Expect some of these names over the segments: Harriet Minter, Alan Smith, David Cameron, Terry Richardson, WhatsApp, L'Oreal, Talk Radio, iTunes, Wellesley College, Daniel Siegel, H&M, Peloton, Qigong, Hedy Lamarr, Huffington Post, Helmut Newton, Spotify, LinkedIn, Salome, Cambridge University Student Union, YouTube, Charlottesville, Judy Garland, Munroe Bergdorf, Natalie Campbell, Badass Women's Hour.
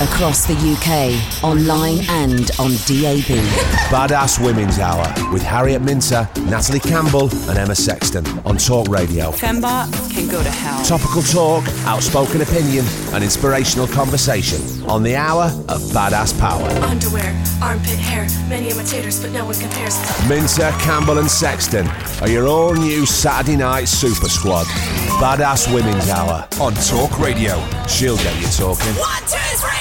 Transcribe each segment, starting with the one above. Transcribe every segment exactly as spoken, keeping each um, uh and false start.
Across the U K, online and on D A B. Badass Women's Hour with Harriet Minter, Natalie Campbell and Emma Sexton on Talk Radio. Fembot can go to hell. Topical talk, outspoken opinion and inspirational conversation on the hour of Badass Power. Underwear, armpit hair, many imitators but no one compares. Minter, Campbell and Sexton are your all-new Saturday night super squad. Badass Women's Hour on Talk Radio. She'll get you talking. One, two, three!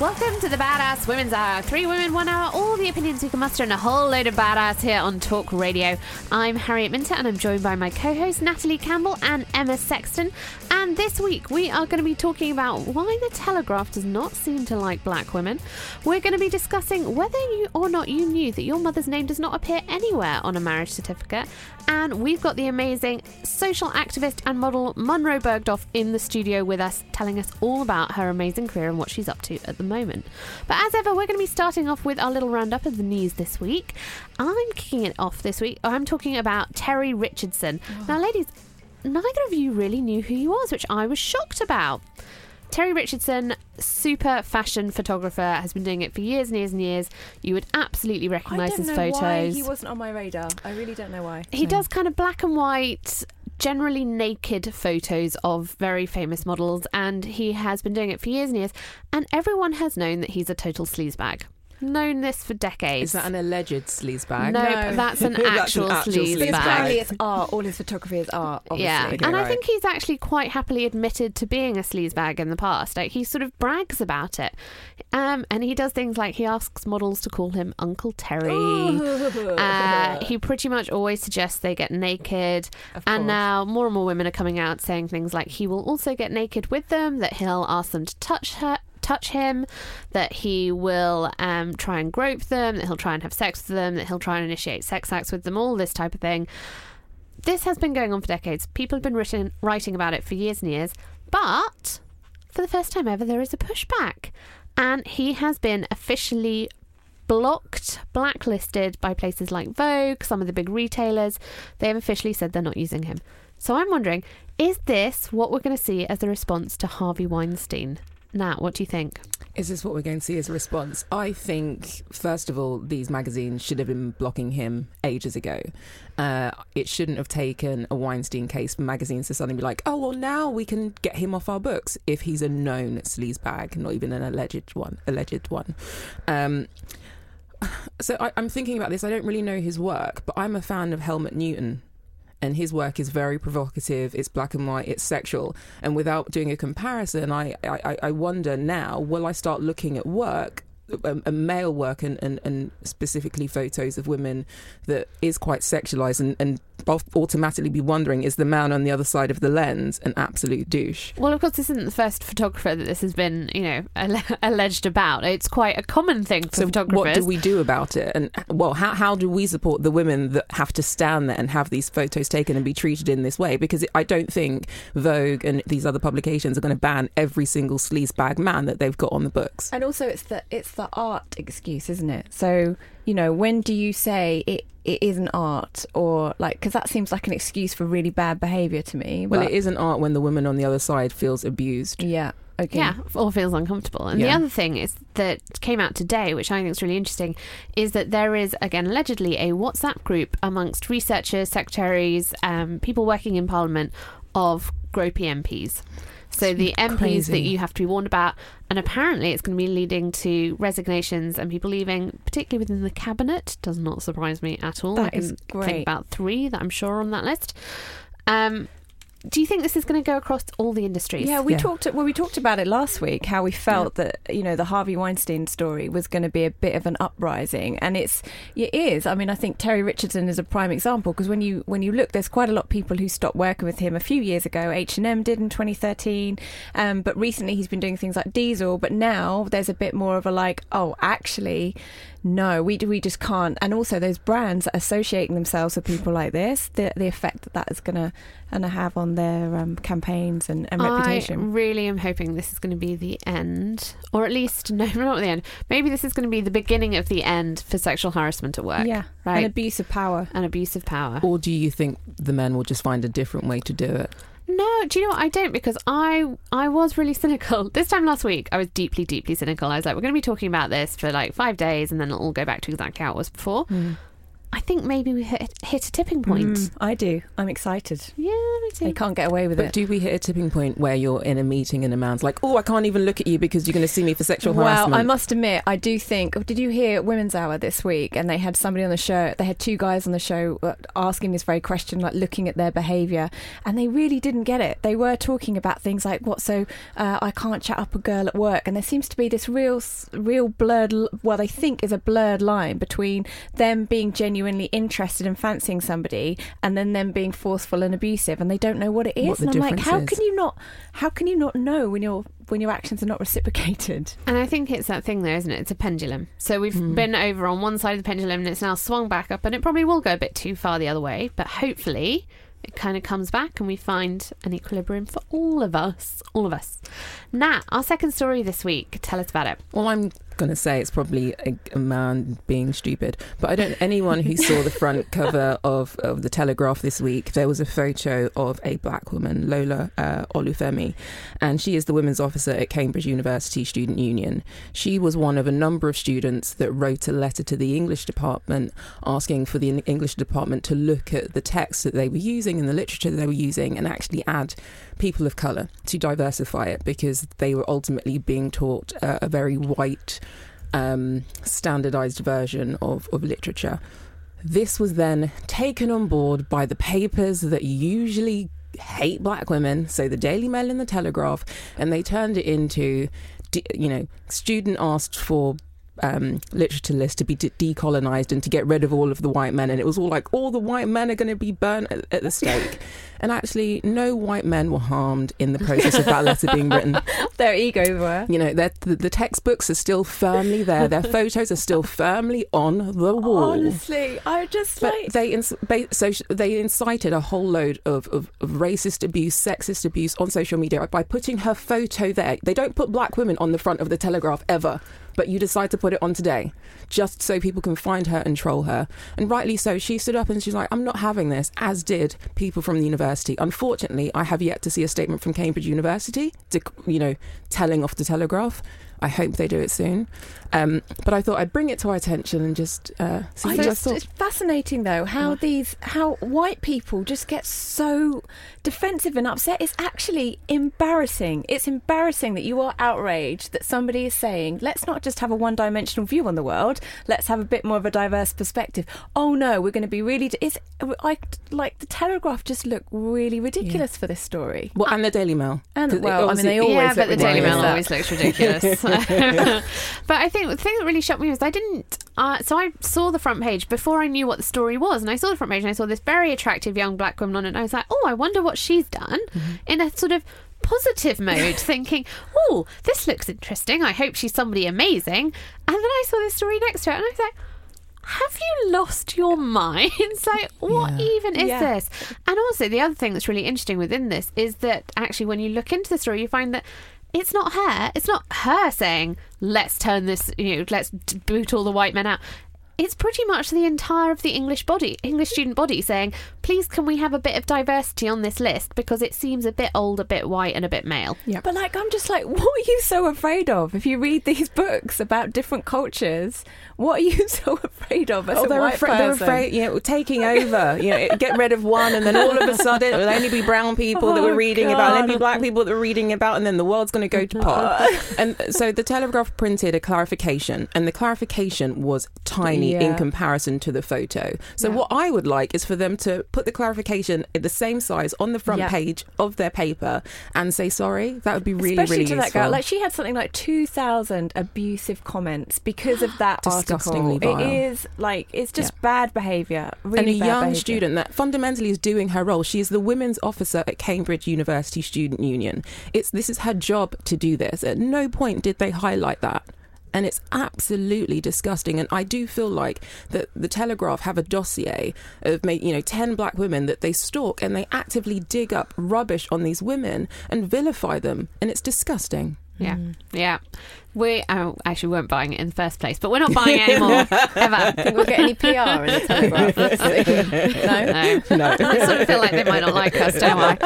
Welcome to the Badass Women's Hour. Three women, one hour, all the opinions you can muster and a whole load of badass here on Talk Radio. I'm Harriet Minter and I'm joined by my co-hosts Natalie Campbell and Emma Sexton. And this week we are going to be talking about why the Telegraph does not seem to like black women. We're going to be discussing whether you or not you knew that your mother's name does not appear anywhere on a marriage certificate. And we've got the amazing social activist and model Munroe Bergdorf in the studio with us, telling us all about her amazing career and what she's up to at the moment. But as ever, we're going to be starting off with our little roundup of the news this week. I'm kicking it off this week. I'm talking about Terry Richardson. Oh. Now, ladies, neither of you really knew who he was, which I was shocked about. Terry Richardson, super fashion photographer, has been doing it for years and years and years. You would absolutely recognise his photos. I don't know why he wasn't on my radar. I really don't know why. He no. does kind of black and white, generally naked photos of very famous models, and he has been doing it for years and years. And everyone has known that he's a total sleazebag. Known this for decades. Is that an alleged sleazebag? Nope, no, that's an actual, actual sleazebag. It's art. All his photography is art, obviously. Yeah, okay, and right. I think he's actually quite happily admitted to being a sleazebag in the past. Like, he sort of brags about it. Um, and he does things like he asks models to call him Uncle Terry. Uh, he pretty much always suggests they get naked. And now more and more women are coming out saying things like he will also get naked with them, that he'll ask them to touch her. touch him, that he will um, try and grope them, that he'll try and have sex with them, that he'll try and initiate sex acts with them, all this type of thing. This has been going on for decades. People have been written, writing about it for years and years, but for the first time ever, there is a pushback. And he has been officially blocked, blacklisted by places like Vogue, some of the big retailers. They have officially said they're not using him. So I'm wondering, is this what we're going to see as a response to Harvey Weinstein? Nat, what do you think? Is this what we're going to see as a response? I think, first of all, these magazines should have been blocking him ages ago. Uh, it shouldn't have taken a Weinstein case for magazines to suddenly be like, oh, well, now we can get him off our books if he's a known sleazebag, not even an alleged one. Alleged one. Um, so I, I'm thinking about this. I don't really know his work, but I'm a fan of Helmut Newton. And his work is very provocative, it's black and white, it's sexual. And without doing a comparison, I, I, I wonder now, will I start looking at work, um, male work and, and, and specifically photos of women that is quite sexualised and, and automatically be wondering, is the man on the other side of the lens an absolute douche? Well, of course, this isn't the first photographer that this has been, you know, alle- alleged about. It's quite a common thing for so photographers. What do we do about it? And, well, how, how do we support the women that have to stand there and have these photos taken and be treated in this way? Because I don't think Vogue and these other publications are going to ban every single sleazebag man that they've got on the books. And also it's the, it's the art excuse, isn't it? So, you know, when do you say it It isn't art, or like, because that seems like an excuse for really bad behaviour to me. Well, it isn't art when the woman on the other side feels abused. Yeah. Okay. Yeah, or feels uncomfortable. And yeah. the other thing is that came out today, which I think is really interesting, is that there is, again, allegedly a WhatsApp group amongst researchers, secretaries, um, people working in Parliament of gropey M Ps. So the M Ps Crazy. That you have to be warned about, and apparently it's going to be leading to resignations and people leaving, particularly within the cabinet. Does not surprise me at all. That I can is great. Think about three that I'm sure are on that list. Um, do you think this is going to go across all the industries? Yeah, we yeah. talked. Well, we talked about it last week. How we felt yeah. that you know the Harvey Weinstein story was going to be a bit of an uprising, and it's it is. I mean, I think Terry Richardson is a prime example because when you when you look, there's quite a lot of people who stopped working with him a few years ago. H and M did in twenty thirteen, um, but recently he's been doing things like Diesel. But now there's a bit more of a like, oh, actually. No, we we just can't. And also those brands associating themselves with people like this, the, the effect that that is going to gonna have on their um, campaigns and, and reputation. I really am hoping this is going to be the end, or at least, no, not the end. Maybe this is going to be the beginning of the end for sexual harassment at work. Yeah, right? And abuse of power. And abuse of power. Or do you think the men will just find a different way to do it? No, do you know what? I don't, because I I was really cynical. This time last week, I was deeply, deeply cynical. I was like, we're going to be talking about this for like five days and then it'll all go back to exactly how it was before. Mm. I think maybe we hit, hit a tipping point. Mm, I do. I'm excited. Yeah, me too. They can't get away with but it. But do we hit a tipping point where you're in a meeting and a man's like, oh, I can't even look at you because you're going to see me for sexual well, harassment? Well, I must admit, I do think... Oh, did you hear Women's Hour this week? And they had somebody on the show... They had two guys on the show asking this very question, like looking at their behaviour. And they really didn't get it. They were talking about things like, what, so uh, I can't chat up a girl at work. And there seems to be this real, real blurred... Well, they think is a blurred line between them being genuine interested in fancying somebody and then them being forceful and abusive, and they don't know what it is. What and I'm like, how is. can you not how can you not know when your when your actions are not reciprocated? And I think it's that thing though, isn't it? It's a pendulum. So we've mm. been over on one side of the pendulum and it's now swung back up, and it probably will go a bit too far the other way, but hopefully it kind of comes back and we find an equilibrium for all of us. All of us. Nat, our second story this week, tell us about it. Well, I'm going to say it's probably a, a man being stupid, but I don't... Anyone who saw the front cover of, of The Telegraph this week, there was a photo of a black woman, Lola uh, Olufemi, and she is the women's officer at Cambridge University Student Union. She was one of a number of students that wrote a letter to the English department asking for the English department to look at the texts that they were using and the literature that they were using and actually add people of colour to diversify it, because they were ultimately being taught uh, a very white Um, standardised version of, of literature. This was then taken on board by the papers that usually hate black women, so the Daily Mail and the Telegraph, and they turned it into, you know, student asked for um, literature lists to be de- decolonised and to get rid of all of the white men, and it was all like, all the white men are going to be burnt at, at the stake. And actually, no white men were harmed in the process of that letter being written. Their egos were. You know, the, the textbooks are still firmly there. Their photos are still firmly on the wall. Honestly, I just but like... They inc- so they incited a whole load of, of, of racist abuse, sexist abuse on social media by putting her photo there. They don't put black women on the front of the Telegraph ever, but you decide to put it on today, just so people can find her and troll her. And rightly so, she stood up and she's like, I'm not having this, as did people from the university. Unfortunately, I have yet to see a statement from Cambridge University, to, you know, telling off the Telegraph. I hope they do it soon. Um, but I thought I'd bring it to our attention and just... Uh, see I just thought. It's fascinating, though, how these, how white people just get so defensive and upset. It's actually embarrassing. It's embarrassing that you are outraged that somebody is saying, let's not just have a one-dimensional view on the world, let's have a bit more of a diverse perspective. Oh, no, we're going to be really... D- it's, I, like, the Telegraph just looked really ridiculous yeah. for this story. Well, and the Daily Mail. And, well, I mean, they always yeah, look but the Daily Mail always looks ridiculous. But I think the thing that really shocked me was I didn't uh, so I saw the front page before I knew what the story was, and I saw the front page and I saw this very attractive young black woman on it, and I was like, oh, I wonder what she's done, mm-hmm. in a sort of positive mode, thinking, oh, this looks interesting, I hope she's somebody amazing. And then I saw this story next to it and I was like, have you lost your mind? It's like, what yeah. even is yeah. this? And also the other thing that's really interesting within this is that actually when you look into the story, you find that It's not her. It's not her saying, let's turn this, you know, let's boot all the white men out. it's pretty much the entire of the English body, English student body saying, please can we have a bit of diversity on this list because it seems a bit old, a bit white and a bit male. Yeah. But like, I'm just like, what are you so afraid of? If you read these books about different cultures, what are you so afraid of as oh, a they're white afraid, person? They're afraid, yeah, taking over, you know, get rid of one and then all of a sudden it will only be brown people oh, that we're reading God. about, and only be black people that we're reading about, and then the world's going to go to pot. And so The Telegraph printed a clarification, and the clarification was tiny yeah. in comparison to the photo. So yeah. what I would like is for them to put the clarification at the same size on the front yeah. page of their paper and say sorry. That would be really, Especially really to useful. That girl. Like, she had something like two thousand abusive comments because of that Disgustingly article. Vile. It is like, it's just yeah. bad behaviour. Really and a young behavior. student that fundamentally is doing her role. She is the women's officer at Cambridge University Student Union. It's This is her job to do this. At no point did they highlight that. And it's absolutely disgusting. And I do feel like that the Telegraph have a dossier of, you know, ten black women that they stalk, and they actively dig up rubbish on these women and vilify them. And it's disgusting. Yeah. Mm. Yeah. We oh, actually weren't buying it in the first place, but we're not buying it anymore, ever. I think we'll get any P R in the Telegraph. No? No. No. I sort of feel like they might not like us, don't I?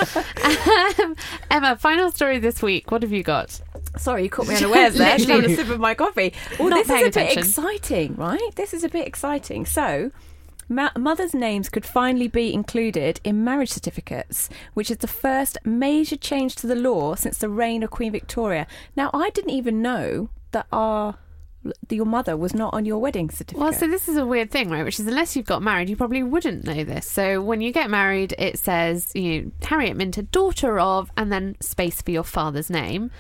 Um, Emma, final story this week. What have you got? Sorry, you caught me unawares there. I'm having a sip of my coffee. Well, not this is a attention. bit exciting, right? This is a bit exciting. So... Ma- mothers' names could finally be included in marriage certificates, which is the first major change to the law since the reign of Queen Victoria. Now, I didn't even know that our... your mother was not on your wedding certificate. Well, so this is a weird thing, right? Which is, unless you've got married, you probably wouldn't know this. So when you get married, it says, you know, Harriet Minter, daughter of, and then space for your father's name.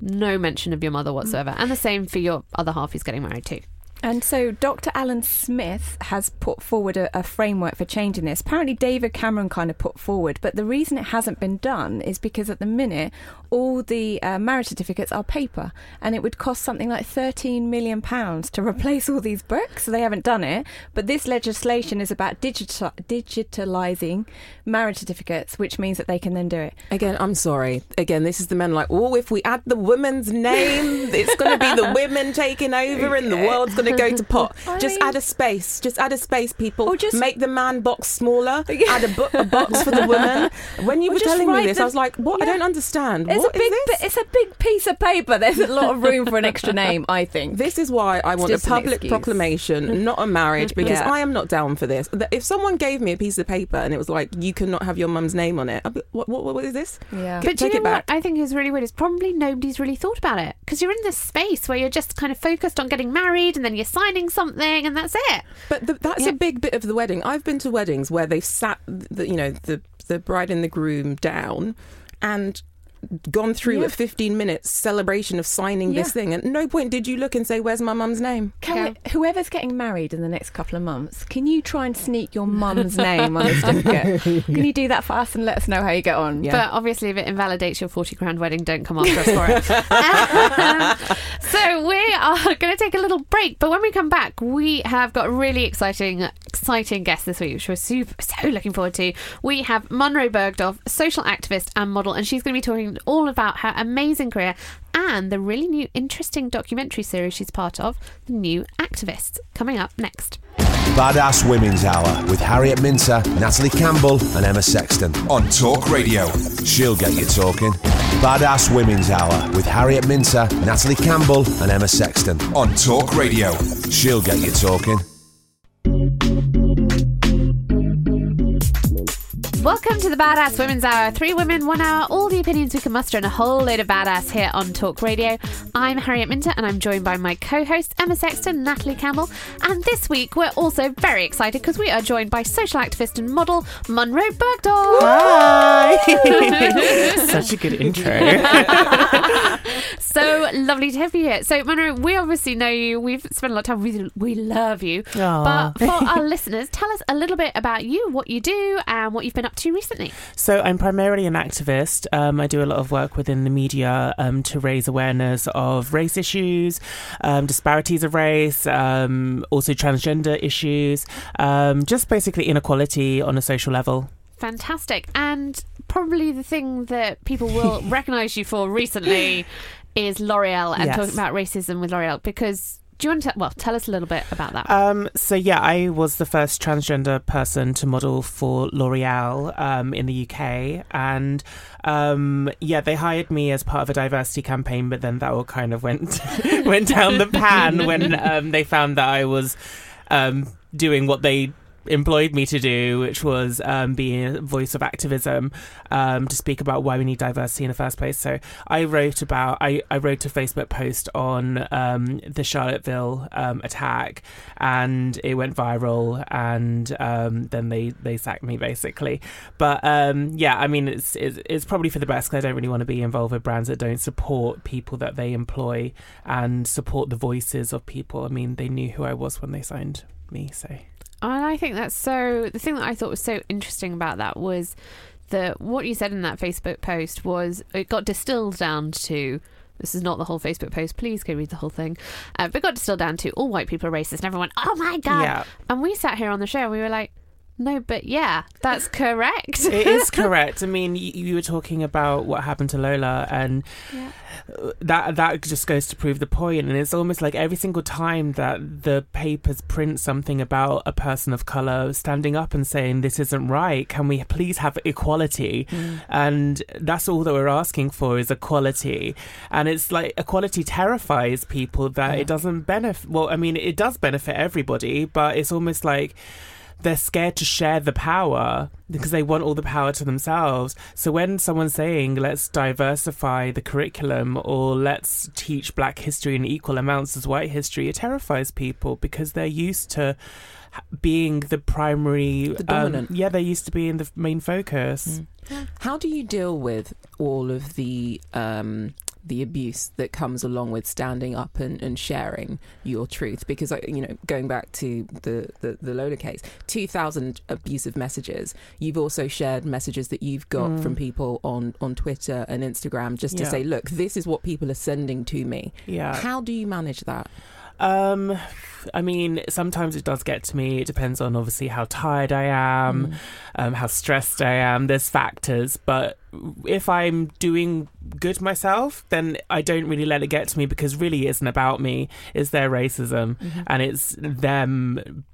No mention of your mother whatsoever. And the same for your other half who's getting married too. And so Doctor Alan Smith has put forward a, a framework for changing this. Apparently David Cameron kind of put forward, but the reason it hasn't been done is because at the minute all the uh, marriage certificates are paper, and it would cost something like thirteen million pounds to replace all these books, so they haven't done it. But this legislation is about digital- digitalising marriage certificates, which means that they can then do it. Again, I'm sorry. Again, this is the men like, oh, if we add the woman's name, it's going to be the women taking over and the world's going to go to pot. I just mean, add a space. Just add a space, people. Or just make the man box smaller. Yeah. Add a, bo- a box for the woman. When you were telling me this, the, I was like, "What? Yeah. I don't understand. It's what a big, is this? It's a big piece of paper. There's a lot of room for an extra name. I think this is why I want a public proclamation, not a marriage, because yeah. I am not down for this. If someone gave me a piece of paper and it was like, "You cannot have your mum's name on it," I'd be, what, what, what is this? Yeah. But Take do you know it back. What I think is really weird is probably nobody's really thought about it, because you're in this space where you're just kind of focused on getting married, and then you're signing something and that's it. But the, that's yeah. a big bit of the wedding. I've been to weddings where they've sat the, you know, the the bride and the groom down and gone through yeah. a fifteen minute celebration of signing yeah. this thing, and at no point did you look and say, where's my mum's name? Can we, whoever's getting married in the next couple of months, can you try and sneak your mum's name on the certificate? Can you do that for us and let us know how you get on? Yeah. But obviously if it invalidates your forty grand wedding, don't come after us for it. um, so we are going to take a little break, but when we come back we have got a really exciting exciting guest this week, which we're super, so looking forward to. We have Munroe Bergdorf, social activist and model, and she's going to be talking all about her amazing career and the really new interesting documentary series she's part of, The New Activist, coming up next. Badass Women's Hour with Harriet Minter, Natalie Campbell and Emma Sexton on Talk Radio. She'll get you talking. Badass Women's Hour with Harriet Minter, Natalie Campbell and Emma Sexton on Talk Radio. She'll get you talking. Welcome to the Badass Women's Hour. Three women, one hour, all the opinions we can muster and a whole load of badass here on Talk Radio. I'm Harriet Minter and I'm joined by my co-hosts Emma Sexton, Natalie Campbell. And this week we're also very excited because we are joined by social activist and model Munroe Bergdorf. Hi! Such a good intro. So lovely to have you here. So Munroe, we obviously know you. We've spent a lot of time with you. We love you. Aww. But for our listeners, tell us a little bit about you, what you do and what you've been up to recently. So I'm primarily an activist. Um, I do a lot of work within the media um, to raise awareness of race issues, um, disparities of race, um, also transgender issues, um, just basically inequality on a social level. Fantastic. And probably the thing that people will recognise you for recently is L'Oreal, and yes. talking about racism with L'Oreal, because Do you want to, well, tell us a little bit about that? Um, so, yeah, I was the first transgender person to model for L'Oreal um, in the U K. And, um, yeah, they hired me as part of a diversity campaign, but then that all kind of went went down the pan when um, they found that I was um, doing what they employed me to do, which was um, being a voice of activism um, to speak about why we need diversity in the first place. So I wrote about, I, I wrote a Facebook post on um, the Charlottesville um, attack, and it went viral, and um, then they, they sacked me basically. But um, yeah, I mean, it's, it's, it's probably for the best, because I don't really want to be involved with brands that don't support people that they employ and support the voices of people. I mean, they knew who I was when they signed me, so... And I think that's so... The thing that I thought was so interesting about that was that what you said in that Facebook post was... It got distilled down to... This is not the whole Facebook post. Please go read the whole thing. Uh, but it got distilled down to all white people are racist and everyone, oh my God. Yeah. And we sat here on the show and we were like, no, but yeah, that's correct. It is correct. I mean, you, you were talking about what happened to Lola and... Yeah. That that just goes to prove the point, and it's almost like every single time that the papers print something about a person of colour standing up and saying this isn't right, can we please have equality? Mm. And that's all that we're asking for is equality. And it's like equality terrifies people that yeah. it doesn't benefit. Well, I mean, it does benefit everybody, but it's almost like they're scared to share the power because they want all the power to themselves. So when someone's saying, let's diversify the curriculum or let's teach black history in equal amounts as white history, it terrifies people because they're used to being the primary... The dominant. Um, yeah, they're used to being the main focus. Mm. How do you deal with all of the... Um, the abuse that comes along with standing up and, and sharing your truth? Because, you know, going back to the, the, the Lola case, two thousand abusive messages. You've also shared messages that you've got mm. from people on, on Twitter and Instagram just to yeah. say, look, this is what people are sending to me. Yeah. How do you manage that? Um, I mean, sometimes it does get to me. It depends on obviously how tired I am, mm. um, how stressed I am. There's factors, but if I'm doing good myself, then I don't really let it get to me because really it isn't about me. It's their racism mm-hmm. and it's them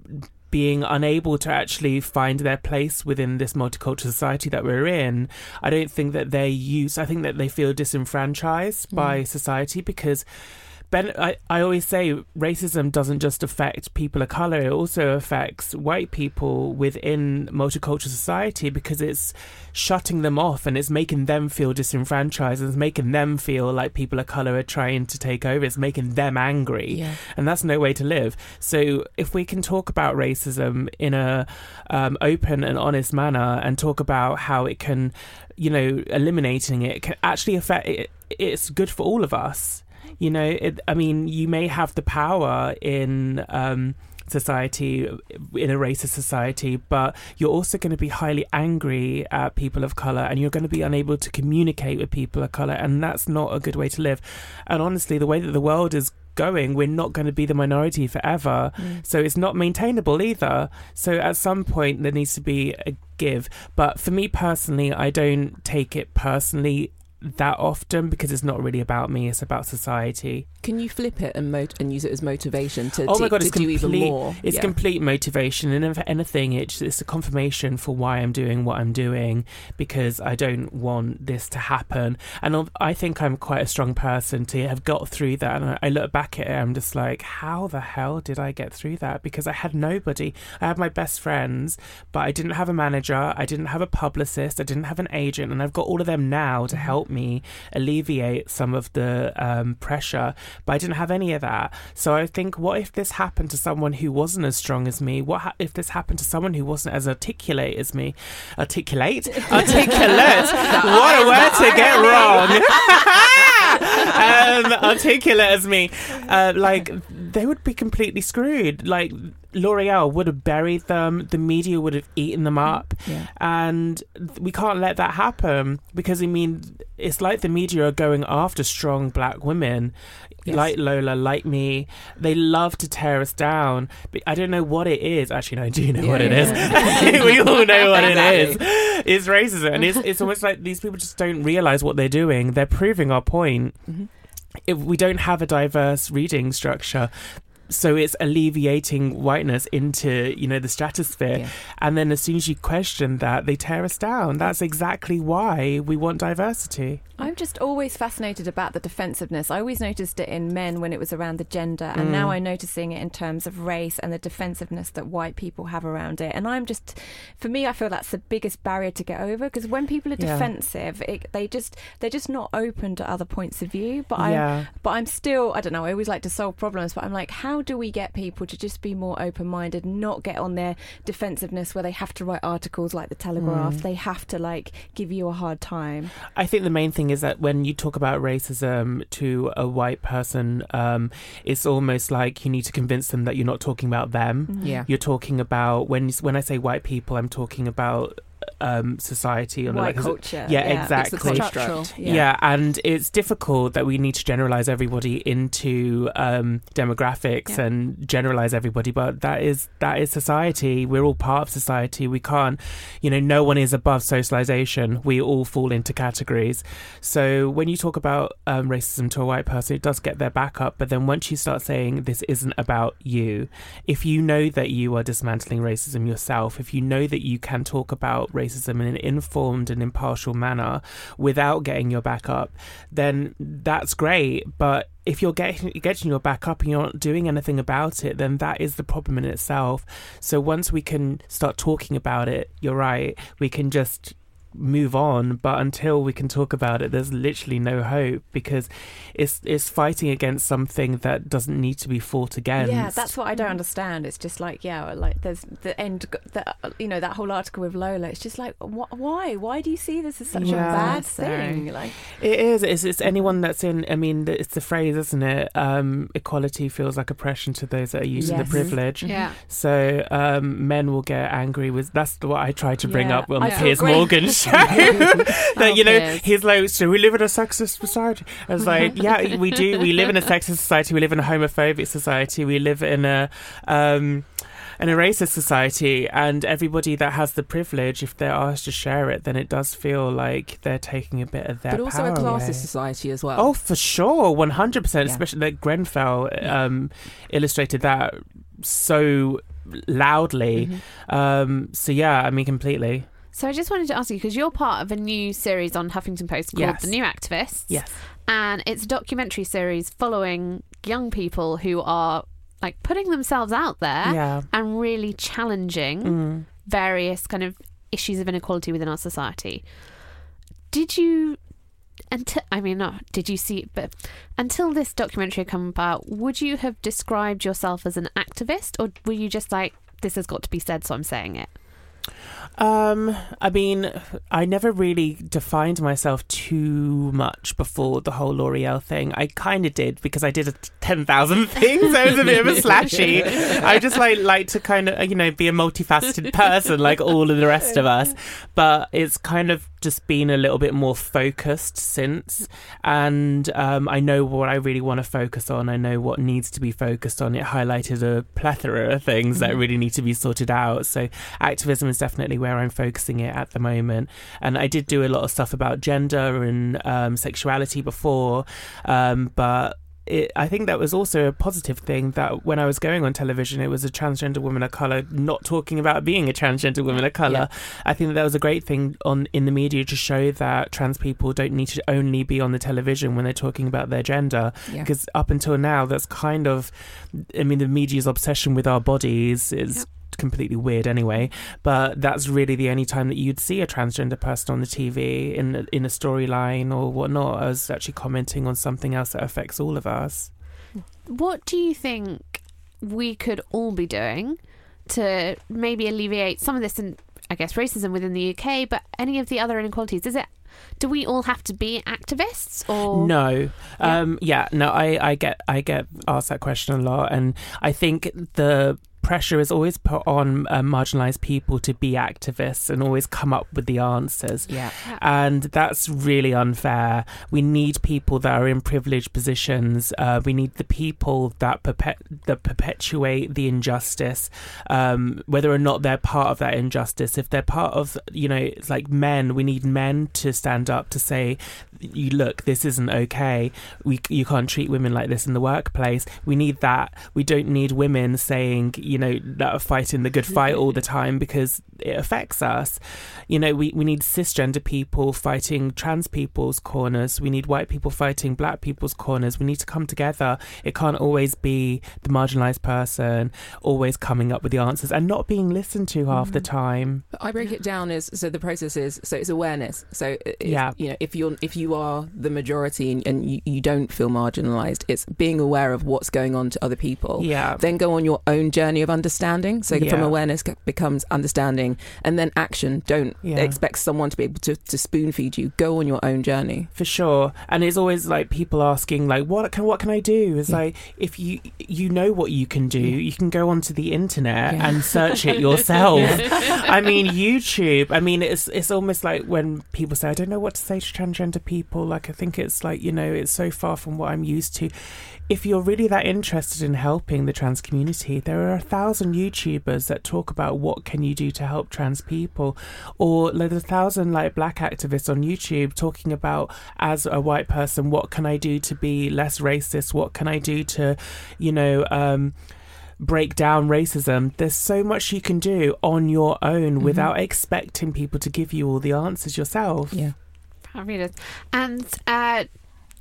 being unable to actually find their place within this multicultural society that we're in. I don't think that they're used. I think that they feel disenfranchised mm. by society because... Ben, I, I always say racism doesn't just affect people of colour, it also affects white people within multicultural society because it's shutting them off and it's making them feel disenfranchised and it's making them feel like people of colour are trying to take over. It's making them angry yeah. and that's no way to live. So if we can talk about racism in a um, open and honest manner and talk about how it can, you know, eliminating it can actually affect it, it's good for all of us. You know, it, I mean, you may have the power in um, society, in a racist society, but you're also going to be highly angry at people of colour and you're going to be unable to communicate with people of colour. And that's not a good way to live. And honestly, the way that the world is going, we're not going to be the minority forever. Mm. So it's not maintainable either. So at some point, there needs to be a give. But for me personally, I don't take it personally that often because it's not really about me, it's about society. Can you flip it and mot- and use it as motivation to, oh my God, to, to complete, do even more? It's yeah. complete motivation, and if anything it's, it's a confirmation for why I'm doing what I'm doing because I don't want this to happen. And I think I'm quite a strong person to have got through that, and I look back at it and I'm just like, how the hell did I get through that? Because I had nobody. I had my best friends, but I didn't have a manager, I didn't have a publicist, I didn't have an agent, and I've got all of them now to help me alleviate some of the um, pressure, but I didn't have any of that. So I think, what if this happened to someone who wasn't as strong as me? What ha- if this happened to someone who wasn't as articulate as me? Articulate? Articulate! What a word to get wrong! um, articulate as me. Uh, like, they would be completely screwed. Like, L'Oreal would have buried them, the media would have eaten them up, yeah. and we can't let that happen because, I mean, it's like the media are going after strong black women, yes. like Lola, like me. They love to tear us down, but I don't know what it is. Actually, no, I do know yeah, what it yeah. is. We all know what exactly. it is. It's racism. And it's, it's almost like these people just don't realise what they're doing. They're proving our point. Mm-hmm. If we don't have a diverse reading structure, So it's alleviating whiteness into, you know, the stratosphere. Yeah. And then as soon as you question that, they tear us down. That's exactly why we want diversity. I'm just always fascinated about the defensiveness. I always noticed it in men when it was around the gender. And mm. now I'm noticing it in terms of race and the defensiveness that white people have around it. And I'm just, for me, I feel that's the biggest barrier to get over. Because when people are defensive, yeah. it, they just, they're just not open to other points of view. But I'm, yeah. but I'm still, I don't know, I always like to solve problems. But I'm like, how How do we get people to just be more open-minded, not get on their defensiveness where they have to write articles like The Telegraph, mm. they have to like give you a hard time? I think the main thing is that when you talk about racism to a white person, um, it's almost like you need to convince them that you're not talking about them. Mm. Yeah, you're talking about, when when I say white people, I'm talking about um society, or like culture. Yeah, yeah, exactly. It's the construct. Yeah. Yeah, and it's difficult that we need to generalize everybody into um demographics yeah. and generalize everybody, but that is that is society. We're all part of society. We can't, you know, no one is above socialization. We all fall into categories. So when you talk about um racism to a white person, it does get their back up, but then once you start saying this isn't about you, if you know that you are dismantling racism yourself, if you know that you can talk about racism in an informed and impartial manner without getting your back up, then that's great. But if you're getting, getting your back up and you're not doing anything about it, then that is the problem in itself. So once we can start talking about it, you're right, we can just move on. But until we can talk about it, there's literally no hope, because it's it's fighting against something that doesn't need to be fought against. Yeah, that's what I don't understand. It's just like, yeah, like there's the end, the, you know, that whole article with Lola. It's just like, wh- why? Why do you see this as such yeah, a bad so. thing? Like it is. It's, it's anyone that's in. I mean, it's the phrase, isn't it? Um, equality feels like oppression to those that are using yes. the privilege. Yeah. So um, men will get angry with. That's what I try to bring yeah. up on the Piers Morgan show. That, you know, he's like, so we live in a sexist society. I was like, yeah, we do. We live in a sexist society. We live in a homophobic society. We live in a um, in a racist society. And everybody that has the privilege, if they're asked to share it, then it does feel like they're taking a bit of their power. But also power a classist away. society as well. Oh, for sure. one hundred percent. Yeah. Especially like Grenfell um, illustrated that so loudly. Mm-hmm. Um, so, yeah, I mean, completely. So I just wanted to ask you, because you're part of a new series on Huffington Post called yes. The New Activist. Yes. And it's a documentary series following young people who are like putting themselves out there yeah. and really challenging mm. various kind of issues of inequality within our society. Did you, until, I mean, not did you see it, but until this documentary had come about, would you have described yourself as an activist, or were you just like, this has got to be said, so I'm saying it? Um, I mean, I never really defined myself too much before the whole L'Oreal thing. I kind of did, because I did a ten thousand things. I was a bit of a slashy. I just like like to kind of, you know, be a multifaceted person like all of the rest of us. But it's kind of just been a little bit more focused since. And um, I know what I really want to focus on. I know what needs to be focused on. It highlighted a plethora of things that really need to be sorted out. So activism is definitely where I'm focusing it at the moment. And I did do a lot of stuff about gender and um, sexuality before, um, but It, I think that was also a positive thing, that when I was going on television, it was a transgender woman of colour not talking about being a transgender woman of colour. Yeah. I think that, that was a great thing on in the media, to show that trans people don't need to only be on the television when they're talking about their gender. Yeah. Because up until now, that's kind of, I mean, the media's obsession with our bodies is... Yeah. completely weird anyway, but that's really the only time that you'd see a transgender person on the T V in in a storyline or whatnot. I was actually commenting on something else that affects all of us. What do you think we could all be doing to maybe alleviate some of this, and I guess racism within the U K, but any of the other inequalities? Is it Do we all have to be activists, or no? Yeah, um, yeah no. I, I get I get asked that question a lot, and I think the pressure is always put on uh, marginalised people to be activists and always come up with the answers. Yeah. And that's really unfair. We need people that are in privileged positions. Uh, we need the people that, perpet- that perpetuate the injustice, um, whether or not they're part of that injustice. If they're part of, you know, it's like men, we need men to stand up to say you look, this isn't okay. We you can't treat women like this in the workplace. We need that. We don't need women saying, you know, that are fighting the good fight all the time, because it affects us. You know, we, we need cisgender people fighting trans people's corners. We need white people fighting black people's corners. We need to come together. It can't always be the marginalised person always coming up with the answers and not being listened to half mm. the time. But I break it down as, so the process is, so it's awareness. So if, yeah. you know, if you're if you are the majority and, and you, you don't feel marginalised, it's being aware of what's going on to other people. Yeah. Then go on your own journey of understanding. So yeah. from awareness becomes understanding, and then action. Don't yeah. expect someone to be able to, to spoon feed you. Go on your own journey. For sure. And it's always like people asking, like, what can what can I do? It's yeah. like, if you you know what you can do, you can go onto the internet yeah. and search it yourself. yeah. I mean, YouTube. I mean, it's it's almost like when people say, I don't know what to say to transgender people. Like, I think it's like, you know, it's so far from what I'm used to. If you're really that interested in helping the trans community, there are a thousand YouTubers that talk about what can you do to help trans people, or there's a thousand like black activists on YouTube talking about, as a white person, what can I do to be less racist? What can I do to, you know, um, break down racism? There's so much you can do on your own mm-hmm. without expecting people to give you all the answers yourself. Yeah, fabulous. And uh,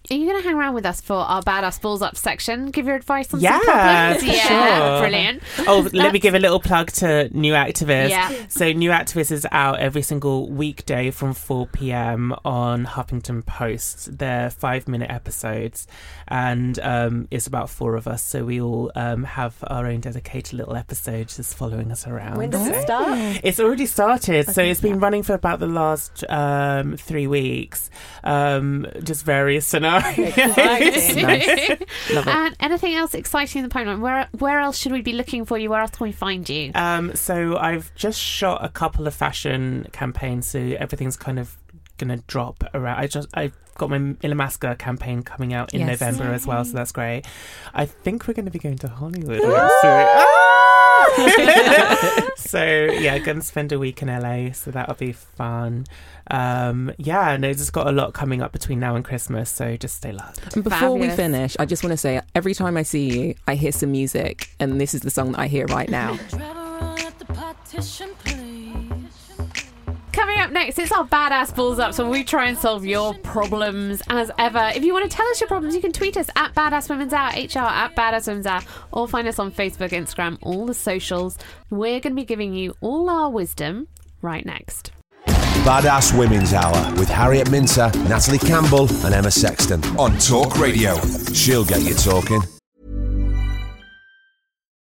are you going to hang around with us for our Badass Balls Up section? Give your advice on yeah, some problems? Yeah, sure. Brilliant. Oh, That's... let me give a little plug to New Activist. Yeah. So New Activist is out every single weekday from four p.m. on Huffington Post. They're five-minute episodes, and um, it's about four of us, so we all um, have our own dedicated little episode just following us around. When does so. it start? It's already started, okay, so it's been yeah. running for about the last um, three weeks. Um, just various scenarios. nice. And anything else exciting in the pipeline? Where where else should we be looking for you? Where else can we find you? Um, so I've just shot a couple of fashion campaigns, so everything's kind of going to drop around. I just I got my Illamasqua campaign coming out in yes. November Yay. as well, so that's great. I think we're going to be going to Hollywood. So yeah, gonna spend a week in L A, so that'll be fun. Um, yeah, no, just got a lot coming up between now and Christmas, so just stay locked. And before Fabulous. we finish, I just want to say, every time I see you, I hear some music, and this is the song that I hear right now. Coming up next, it's our Badass Balls Up, so we try and solve your problems as ever. If you want to tell us your problems, you can tweet us at Badass Women's Hour, H R at Badass Women's Hour, or find us on Facebook, Instagram, all the socials. We're going to be giving you all our wisdom right next. Badass Women's Hour with Harriet Minter, Natalie Campbell and Emma Sexton on Talk Radio. She'll get you talking.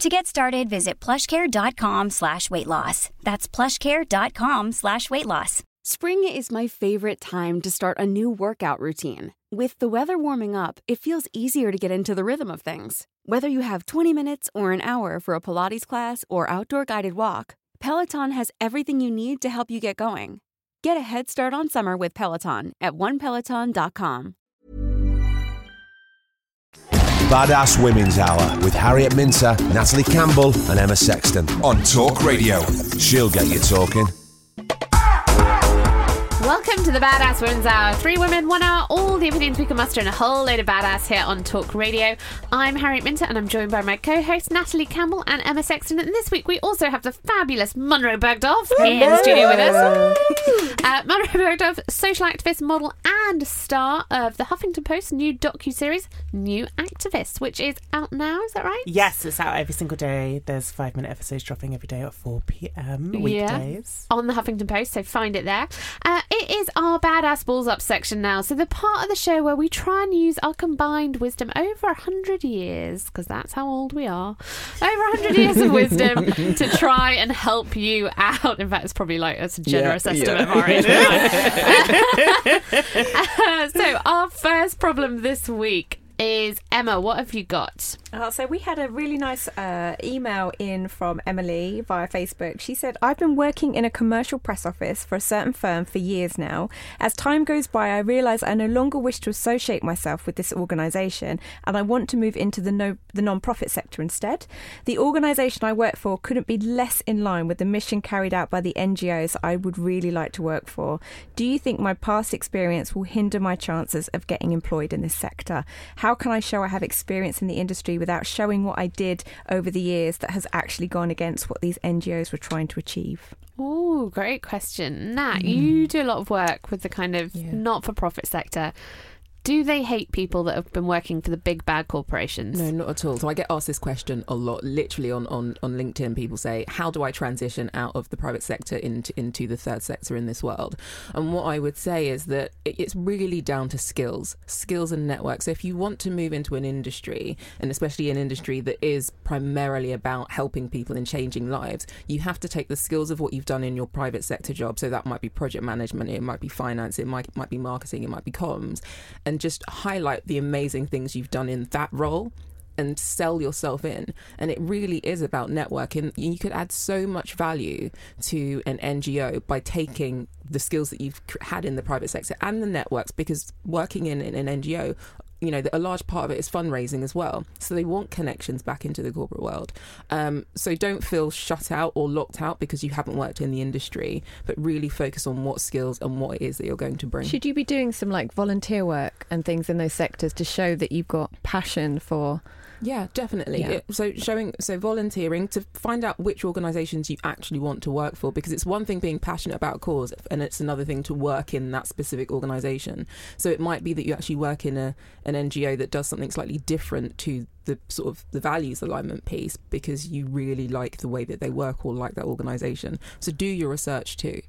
To get started, visit plushcare.com slash weight loss. That's plushcare.com slash weight loss. Spring is my favorite time to start a new workout routine. With the weather warming up, it feels easier to get into the rhythm of things. Whether you have twenty minutes or an hour for a Pilates class or outdoor guided walk, Peloton has everything you need to help you get going. Get a head start on summer with Peloton at one peloton dot com. Badass Women's Hour with Harriet Minter, Natalie Campbell and Emma Sexton on Talk Radio. She'll get you talking. Welcome to the Badass Women's Hour. Three women, one hour, all the opinions we can muster and a whole load of badass here on Talk Radio. I'm Harriet Minter and I'm joined by my co-hosts Natalie Campbell and Emma Sexton. And this week we also have the fabulous Munroe Bergdorf here in the studio with us. Uh, Munroe Bergdorf, social activist, model and and star of the Huffington Post new docuseries New Activist, which is out now, is that right? Yes, it's out every single day. There's five-minute episodes dropping every day at four p.m. weekdays. Yeah, on the Huffington Post, so find it there. Uh, it is our Badass Balls Up section now, so the part of the show where we try and use our combined wisdom over one hundred years, because that's how old we are, over one hundred years of wisdom to try and help you out. In fact, it's probably like, that's a generous yeah, estimate yeah. of our age. uh, so our first problem this week is, Emma, what have you got? Uh, so we had a really nice uh, email in from Emily via Facebook. She said, I've been working in a commercial press office for a certain firm for years now. As time goes by, I realise I no longer wish to associate myself with this organisation, and I want to move into the, no- the non-profit sector instead. The organisation I work for couldn't be less in line with the mission carried out by the N G Os I would really like to work for. Do you think my past experience will hinder my chances of getting employed in this sector? How How can I show I have experience in the industry without showing what I did over the years that has actually gone against what these N G Os were trying to achieve? Oh, great question. Nat, mm. you do a lot of work with the kind of yeah. not-for-profit sector. Do they hate people that have been working for the big bad corporations? No, not at all. So I get asked this question a lot, literally on, on, on LinkedIn. People say, how do I transition out of the private sector into, into the third sector in this world? And what I would say is that it's really down to skills, skills and networks. So if you want to move into an industry, and especially an industry that is primarily about helping people and changing lives, you have to take the skills of what you've done in your private sector job. So that might be project management, it might be finance, it might, might be marketing, it might be comms. And just highlight the amazing things you've done in that role and sell yourself in. And it really is about networking. You could add so much value to an N G O by taking the skills that you've had in the private sector and the networks, because working in, in an N G O, you know, a large part of it is fundraising as well. So they want connections back into the corporate world. Um, so don't feel shut out or locked out because you haven't worked in the industry, but really focus on what skills and what it is that you're going to bring. Should you be doing some like volunteer work and things in those sectors to show that you've got passion for... Yeah, definitely. Yeah. It, so showing, so volunteering to find out which organisations you actually want to work for, because it's one thing being passionate about a cause and it's another thing to work in that specific organisation. So it might be that you actually work in a an N G O that does something slightly different to the sort of the values alignment piece because you really like the way that they work or like that organisation. So do your research too.